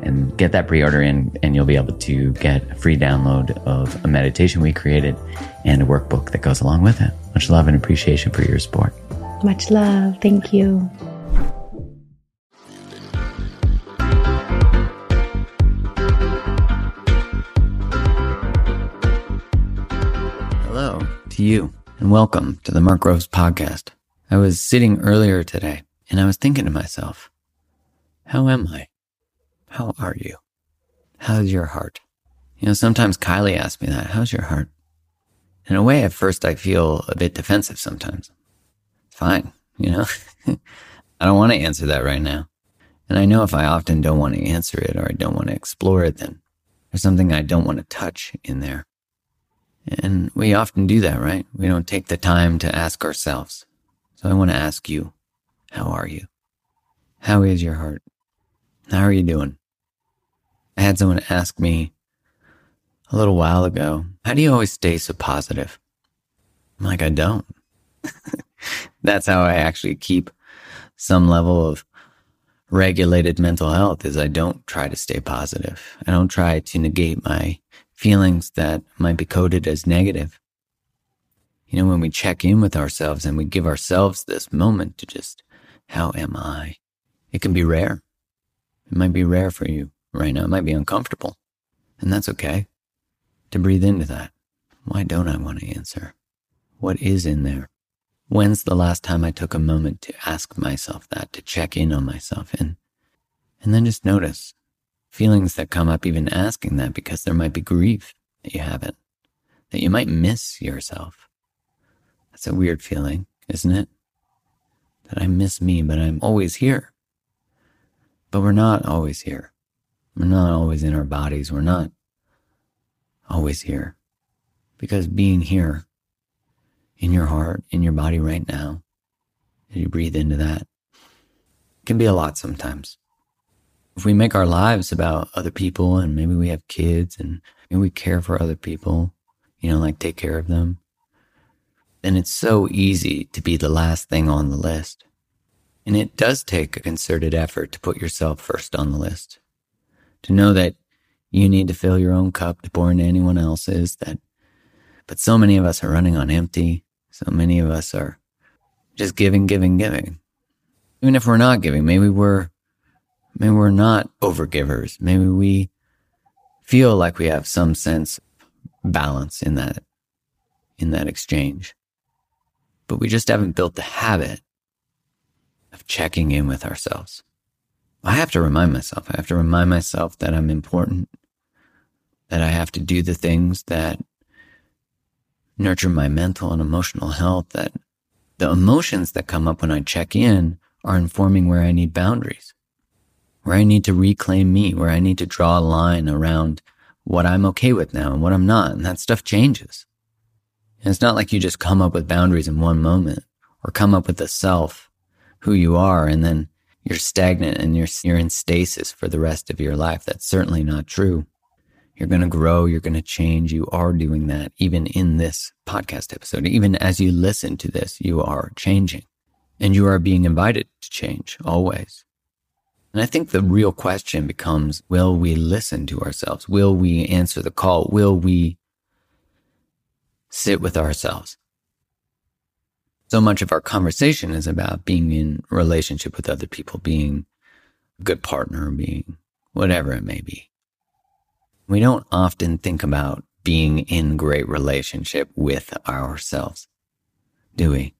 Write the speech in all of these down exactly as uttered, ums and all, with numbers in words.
And get that pre-order in, and you'll be able to get a free download of a meditation we created and a workbook that goes along with it. Much love and appreciation for your support. Much love. Thank you. Hello to you, and welcome to the Mark Groves podcast. I was sitting earlier today, and I was thinking to myself, how am I? How are you? How's your heart? You know, sometimes Kylie asks me that. How's your heart? In a way, at first, I feel a bit defensive sometimes. Fine, you know? I don't want to answer that right now. And I know if I often don't want to answer it or I don't want to explore it, then there's something I don't want to touch in there. And we often do that, right? We don't take the time to ask ourselves. So I want to ask you, how are you? How is your heart? How are you doing? I had someone ask me a little while ago, how do you always stay so positive? I'm like, I don't. That's how I actually keep some level of regulated mental health, is I don't try to stay positive. I don't try to negate my feelings that might be coded as negative. You know, when we check in with ourselves and we give ourselves this moment to just, how am I? It can be rare. It might be rare for you. Right now, it might be uncomfortable, and that's okay to breathe into that. Why don't I want to answer? What is in there? When's the last time I took a moment to ask myself that, to check in on myself, and and then just notice feelings that come up even asking that, because there might be grief that you haven't, that you might miss yourself. That's a weird feeling, isn't it? That I miss me, but I'm always here. But we're not always here. We're not always in our bodies. We're not always here. Because being here in your heart, in your body right now, and you breathe into that, can be a lot sometimes. If we make our lives about other people, and maybe we have kids, and maybe we care for other people, you know, like take care of them, then it's so easy to be the last thing on the list. And it does take a concerted effort to put yourself first on the list. To know that you need to fill your own cup to pour into anyone else's. That, but so many of us are running on empty. So many of us are just giving, giving, giving. Even if we're not giving, maybe we're, maybe we're not overgivers. Maybe we feel like we have some sense of balance in that, in that exchange. But we just haven't built the habit of checking in with ourselves. I have to remind myself. I have to remind myself that I'm important, that I have to do the things that nurture my mental and emotional health, that the emotions that come up when I check in are informing where I need boundaries, where I need to reclaim me, where I need to draw a line around what I'm okay with now and what I'm not. And that stuff changes. And it's not like you just come up with boundaries in one moment or come up with a self, who you are, and then you're stagnant and you're you're in stasis for the rest of your life. That's certainly not true. You're going to grow. You're going to change. You are doing that even in this podcast episode. Even as you listen to this, you are changing. And you are being invited to change always. And I think the real question becomes, will we listen to ourselves? Will we answer the call? Will we sit with ourselves. So much of our conversation is about being in relationship with other people, being a good partner, being whatever it may be. We don't often think about being in great relationship with ourselves, do we?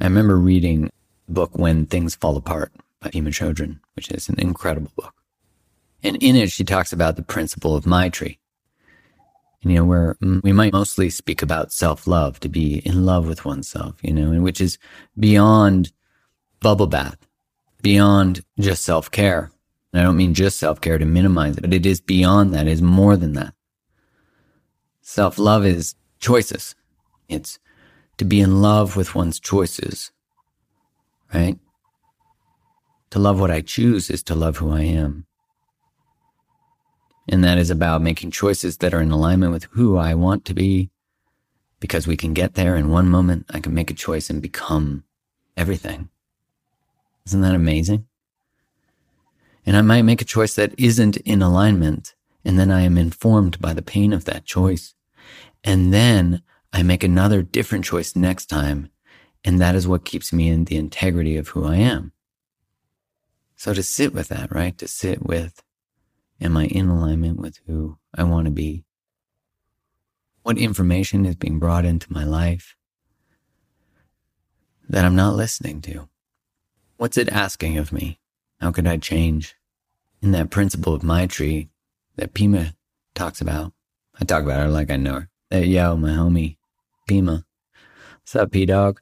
I remember reading the book When Things Fall Apart by Pema Chodron, which is an incredible book. And in it, she talks about the principle of Maitri. And, you know, where we might mostly speak about self-love, to be in love with oneself, you know, and which is beyond bubble bath, beyond just self-care. And I don't mean just self-care to minimize it, but it is beyond that, it is more than that. Self-love is choices. It's to be in love with one's choices, right? To love what I choose is to love who I am. And that is about making choices that are in alignment with who I want to be, because we can get there in one moment. I can make a choice and become everything. Isn't that amazing? And I might make a choice that isn't in alignment, and then I am informed by the pain of that choice. And then I make another different choice next time, and that is what keeps me in the integrity of who I am. So to sit with that, right? To sit with, am I in alignment with who I want to be? What information is being brought into my life that I'm not listening to? What's it asking of me? How could I change? In that principle of Maitri that Pema talks about, I talk about her like I know her. Hey, yo, my homie, Pema. What's up, P-Dog?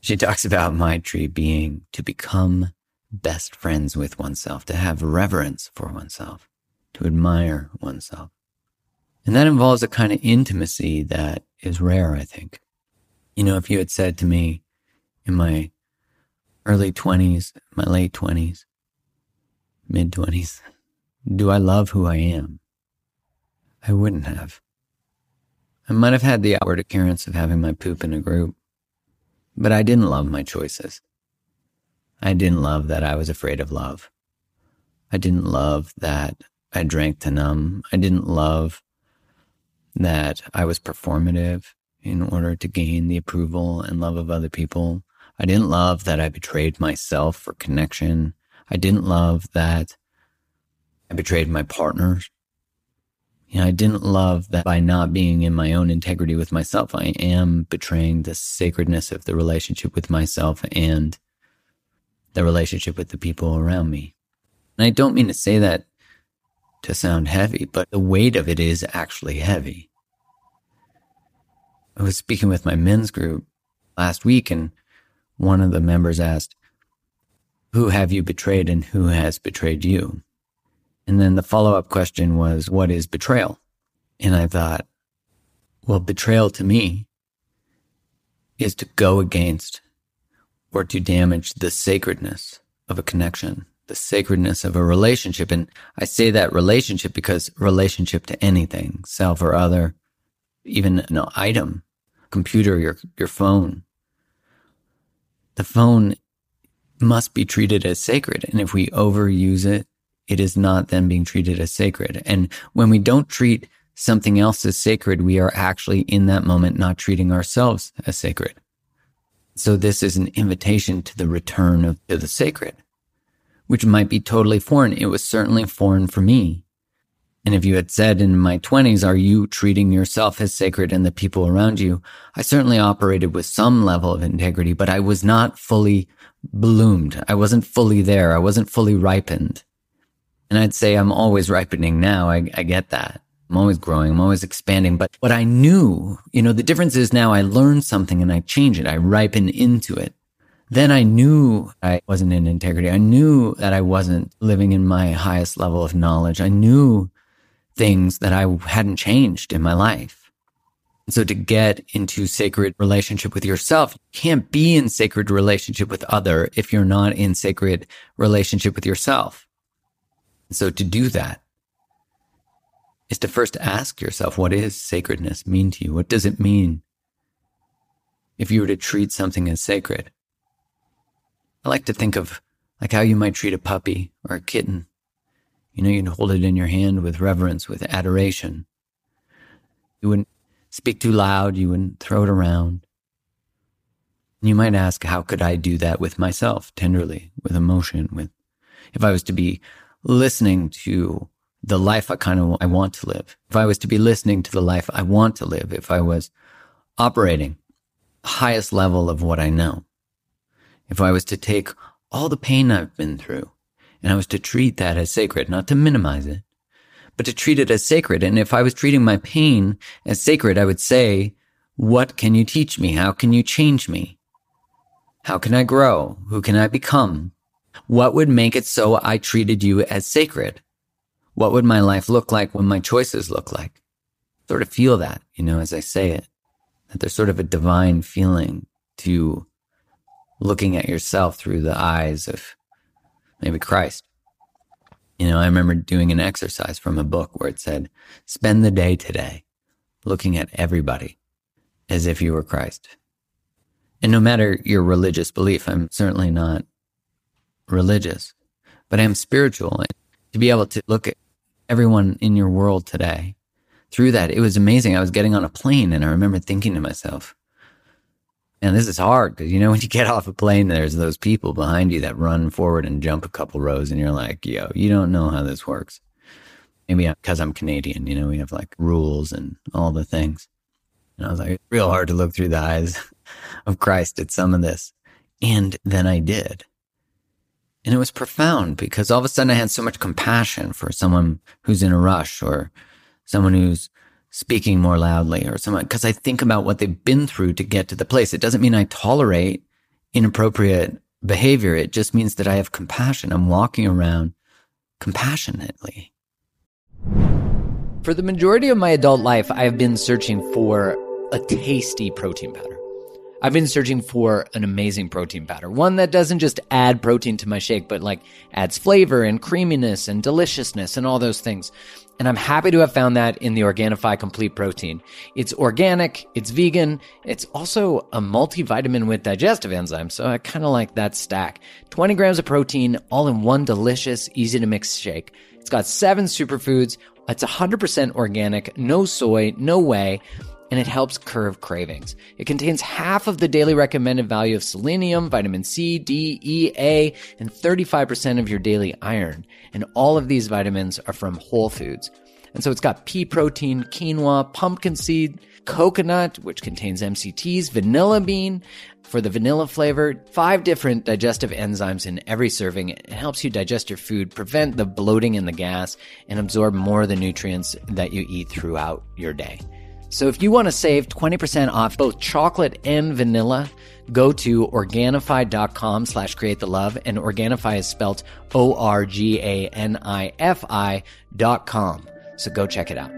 She talks about Maitri being to become best friends with oneself, to have reverence for oneself, to admire oneself. And that involves a kind of intimacy that is rare, I think. You know, if you had said to me in my early twenties, my late twenties, mid twenties, do I love who I am? I wouldn't have. I might have had the outward appearance of having my poop in a group, but I didn't love my choices. I didn't love that I was afraid of love. I didn't love that I drank to numb. I didn't love that I was performative in order to gain the approval and love of other people. I didn't love that I betrayed myself for connection. I didn't love that I betrayed my partner. You know, I didn't love that by not being in my own integrity with myself, I am betraying the sacredness of the relationship with myself and the relationship with the people around me. And I don't mean to say that to sound heavy, but the weight of it is actually heavy. I was speaking with my men's group last week, and one of the members asked, who have you betrayed and who has betrayed you? And then the follow-up question was, what is betrayal? And I thought, well, betrayal to me is to go against or to damage the sacredness of a connection, the sacredness of a relationship. And I say that relationship because relationship to anything, self or other, even an item, computer, your your phone. The phone must be treated as sacred. And if we overuse it, it is not then being treated as sacred. And when we don't treat something else as sacred, we are actually in that moment not treating ourselves as sacred. So this is an invitation to the return of to the sacred, which might be totally foreign. It was certainly foreign for me. And if you had said in my twenties, are you treating yourself as sacred and the people around you? I certainly operated with some level of integrity, but I was not fully bloomed. I wasn't fully there. I wasn't fully ripened. And I'd say I'm always ripening now. I, I get that. I'm always growing. I'm always expanding. But what I knew, you know, the difference is now I learn something and I change it. I ripen into it. Then I knew I wasn't in integrity. I knew that I wasn't living in my highest level of knowledge. I knew things that I hadn't changed in my life. And so to get into sacred relationship with yourself, you can't be in sacred relationship with other if you're not in sacred relationship with yourself. And so to do that, is to first ask yourself, what is sacredness mean to you? What does it mean if you were to treat something as sacred? I like to think of like how you might treat a puppy or a kitten. You know, you'd hold it in your hand with reverence, with adoration. You wouldn't speak too loud. You wouldn't throw it around. You might ask, how could I do that with myself, tenderly, with emotion, with, if I was to be listening to the life I kind of I want to live, if I was to be listening to the life I want to live, if I was operating highest level of what I know, if I was to take all the pain I've been through and I was to treat that as sacred, not to minimize it, but to treat it as sacred. And if I was treating my pain as sacred, I would say, what can you teach me? How can you change me? How can I grow? Who can I become? What would make it so I treated you as sacred? What would my life look like when my choices look like? Sort of feel that, you know, as I say it, that there's sort of a divine feeling to looking at yourself through the eyes of maybe Christ. You know, I remember doing an exercise from a book where it said, spend the day today looking at everybody as if you were Christ. And no matter your religious belief, I'm certainly not religious, but I am spiritual. And to be able to look at everyone in your world today through that, it was amazing. I was getting on a plane and I remember thinking to myself, and this is hard because, you know, when you get off a plane, there's those people behind you that run forward and jump a couple rows and you're like, yo, you don't know how this works. Maybe because I'm Canadian, you know, we have like rules and all the things. And I was like, it's real hard to look through the eyes of Christ at some of this. And then I did. And it was profound because all of a sudden I had so much compassion for someone who's in a rush or someone who's speaking more loudly or someone, because I think about what they've been through to get to the place. It doesn't mean I tolerate inappropriate behavior. It just means that I have compassion. I'm walking around compassionately. For the majority of my adult life, I have been searching for a tasty protein powder. I've been searching for an amazing protein powder, one that doesn't just add protein to my shake, but like adds flavor and creaminess and deliciousness and all those things. And I'm happy to have found that in the Organifi Complete Protein. It's organic, it's vegan, it's also a multivitamin with digestive enzymes, so I kind of like that stack. twenty grams of protein, all in one delicious, easy-to-mix shake. It's got seven superfoods, it's one hundred percent organic, no soy, no whey, and it helps curb cravings. It contains half of the daily recommended value of selenium, vitamin C, D, E, A, and thirty-five percent of your daily iron. And all of these vitamins are from whole foods. And so it's got pea protein, quinoa, pumpkin seed, coconut, which contains M C Ts, vanilla bean for the vanilla flavor, five different digestive enzymes in every serving. It helps you digest your food, prevent the bloating and the gas, and absorb more of the nutrients that you eat throughout your day. So if you want to save twenty percent off both chocolate and vanilla, go to Organifi.com slash create the love. And Organifi is spelled O-R-G-A-N-I-F-I dot com. So go check it out.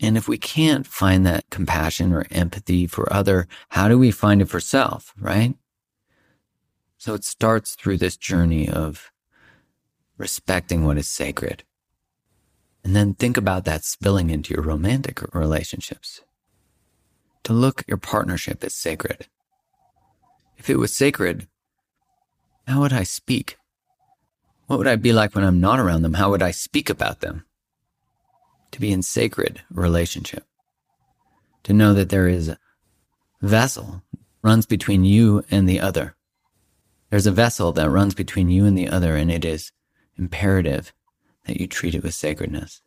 And if we can't find that compassion or empathy for other, how do we find it for self, right? So it starts through this journey of respecting what is sacred. And then think about that spilling into your romantic relationships. To look at your partnership as sacred. If it was sacred, how would I speak? What would I be like when I'm not around them? How would I speak about them? To be in sacred relationship. To know that there is a vessel that runs between you and the other. There's a vessel that runs between you and the other, and it is imperative that you treat it with sacredness,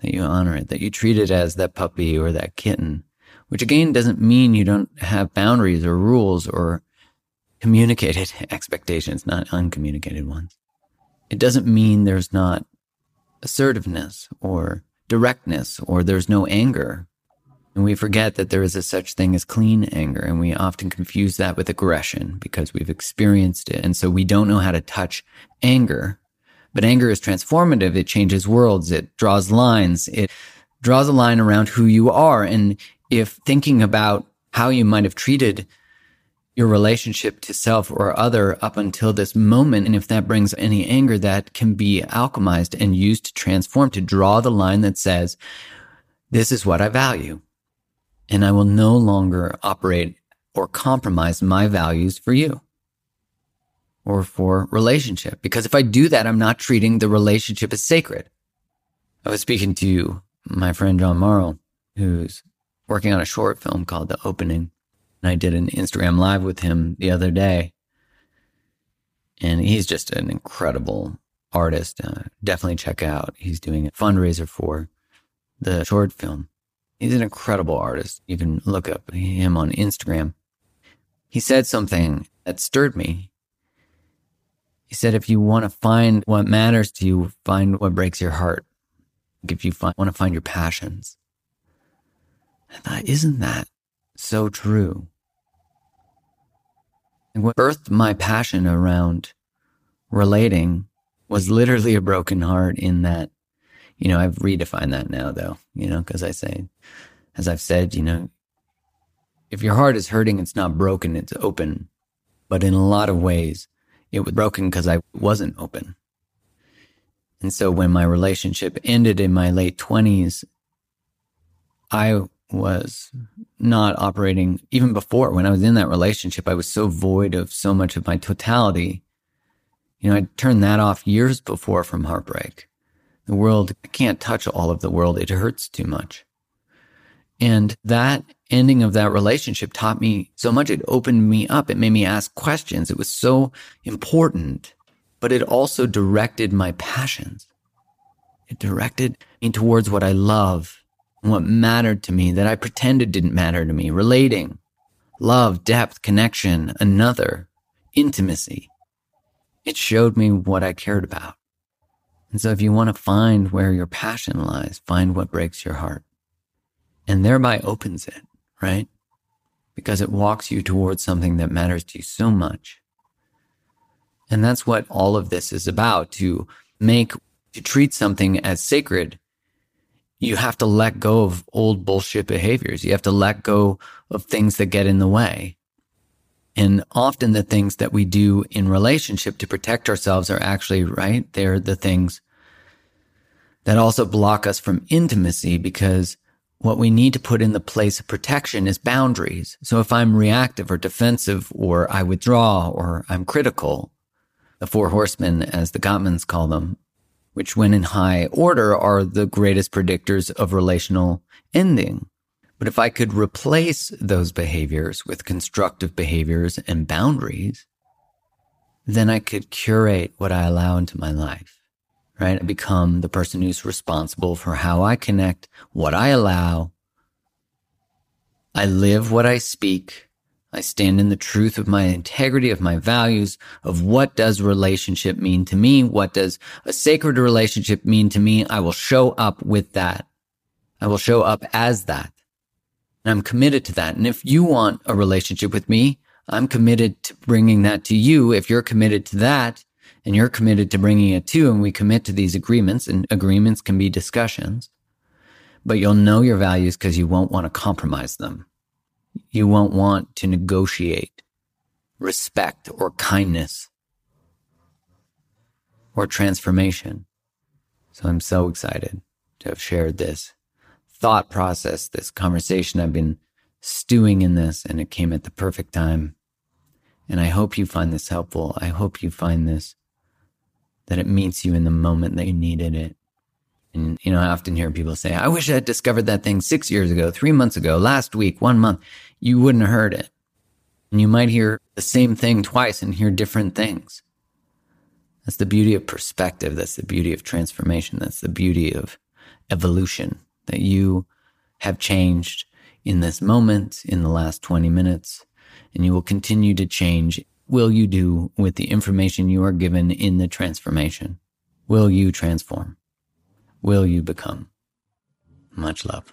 that you honor it, that you treat it as that puppy or that kitten, which again doesn't mean you don't have boundaries or rules or communicated expectations, not uncommunicated ones. It doesn't mean there's not assertiveness or directness or there's no anger. And we forget that there is a such thing as clean anger, and we often confuse that with aggression because we've experienced it. And so we don't know how to touch anger. But anger is transformative. It changes worlds. It draws lines. It draws a line around who you are. And if thinking about how you might have treated your relationship to self or other up until this moment, and if that brings any anger, that can be alchemized and used to transform, to draw the line that says, this is what I value. And I will no longer operate or compromise my values for you. or for relationship. Because if I do that, I'm not treating the relationship as sacred. I was speaking to my friend John Marlow, who's working on a short film called The Opening. And I did an Instagram Live with him the other day. And he's just an incredible artist. Uh, definitely check out. He's doing a fundraiser for the short film. He's an incredible artist. You can look up him on Instagram. He said something that stirred me. He said, if you want to find what matters to you, find what breaks your heart. If you find, want to find your passions. I thought, isn't that so true? And what birthed my passion around relating was literally a broken heart in that, you know, I've redefined that now though, you know, because I say, as I've said, you know, if your heart is hurting, it's not broken, it's open. But in a lot of ways, it was broken because I wasn't open. And so when my relationship ended in my late twenties, I was not operating, even before, when I was in that relationship, I was so void of so much of my totality. You know, I turned that off years before from heartbreak. The world, I can't touch all of the world. It hurts too much. And that ending of that relationship taught me so much. It opened me up. It made me ask questions. It was so important. But it also directed my passions. It directed me towards what I love and what mattered to me that I pretended didn't matter to me. Relating, love, depth, connection, another, intimacy. It showed me what I cared about. And so if you want to find where your passion lies, find what breaks your heart. And thereby opens it, right? Because it walks you towards something that matters to you so much. And that's what all of this is about, to make, to treat something as sacred. You have to let go of old bullshit behaviors. You have to let go of things that get in the way. And often the things that we do in relationship to protect ourselves are actually, right, they're the things that also block us from intimacy, because what we need to put in the place of protection is boundaries. So if I'm reactive or defensive, or I withdraw, or I'm critical, the four horsemen, as the Gottmans call them, which when in high order are the greatest predictors of relational ending. But if I could replace those behaviors with constructive behaviors and boundaries, then I could curate what I allow into my life, right? I become the person who's responsible for how I connect, what I allow. I live what I speak. I stand in the truth of my integrity, of my values, of what does relationship mean to me? What does a sacred relationship mean to me? I will show up with that. I will show up as that. And I'm committed to that. And if you want a relationship with me, I'm committed to bringing that to you. If you're committed to that and you're committed to bringing it to, and we commit to these agreements, and agreements can be discussions, but you'll know your values because you won't want to compromise them. You won't want to negotiate respect or kindness or transformation. So I'm so excited to have shared this thought process, this conversation. I've been stewing in this, and it came at the perfect time. And I hope you find this helpful. I hope you find this, that it meets you in the moment that you needed it. And, you know, I often hear people say, I wish I had discovered that thing six years ago, three months ago, last week, one month. You wouldn't have heard it. And you might hear the same thing twice and hear different things. That's the beauty of perspective. That's the beauty of transformation. That's the beauty of evolution, that you have changed in this moment, in the last twenty minutes, and you will continue to change. Will you do with the information you are given in the transformation? Will you transform? Will you become? Much love.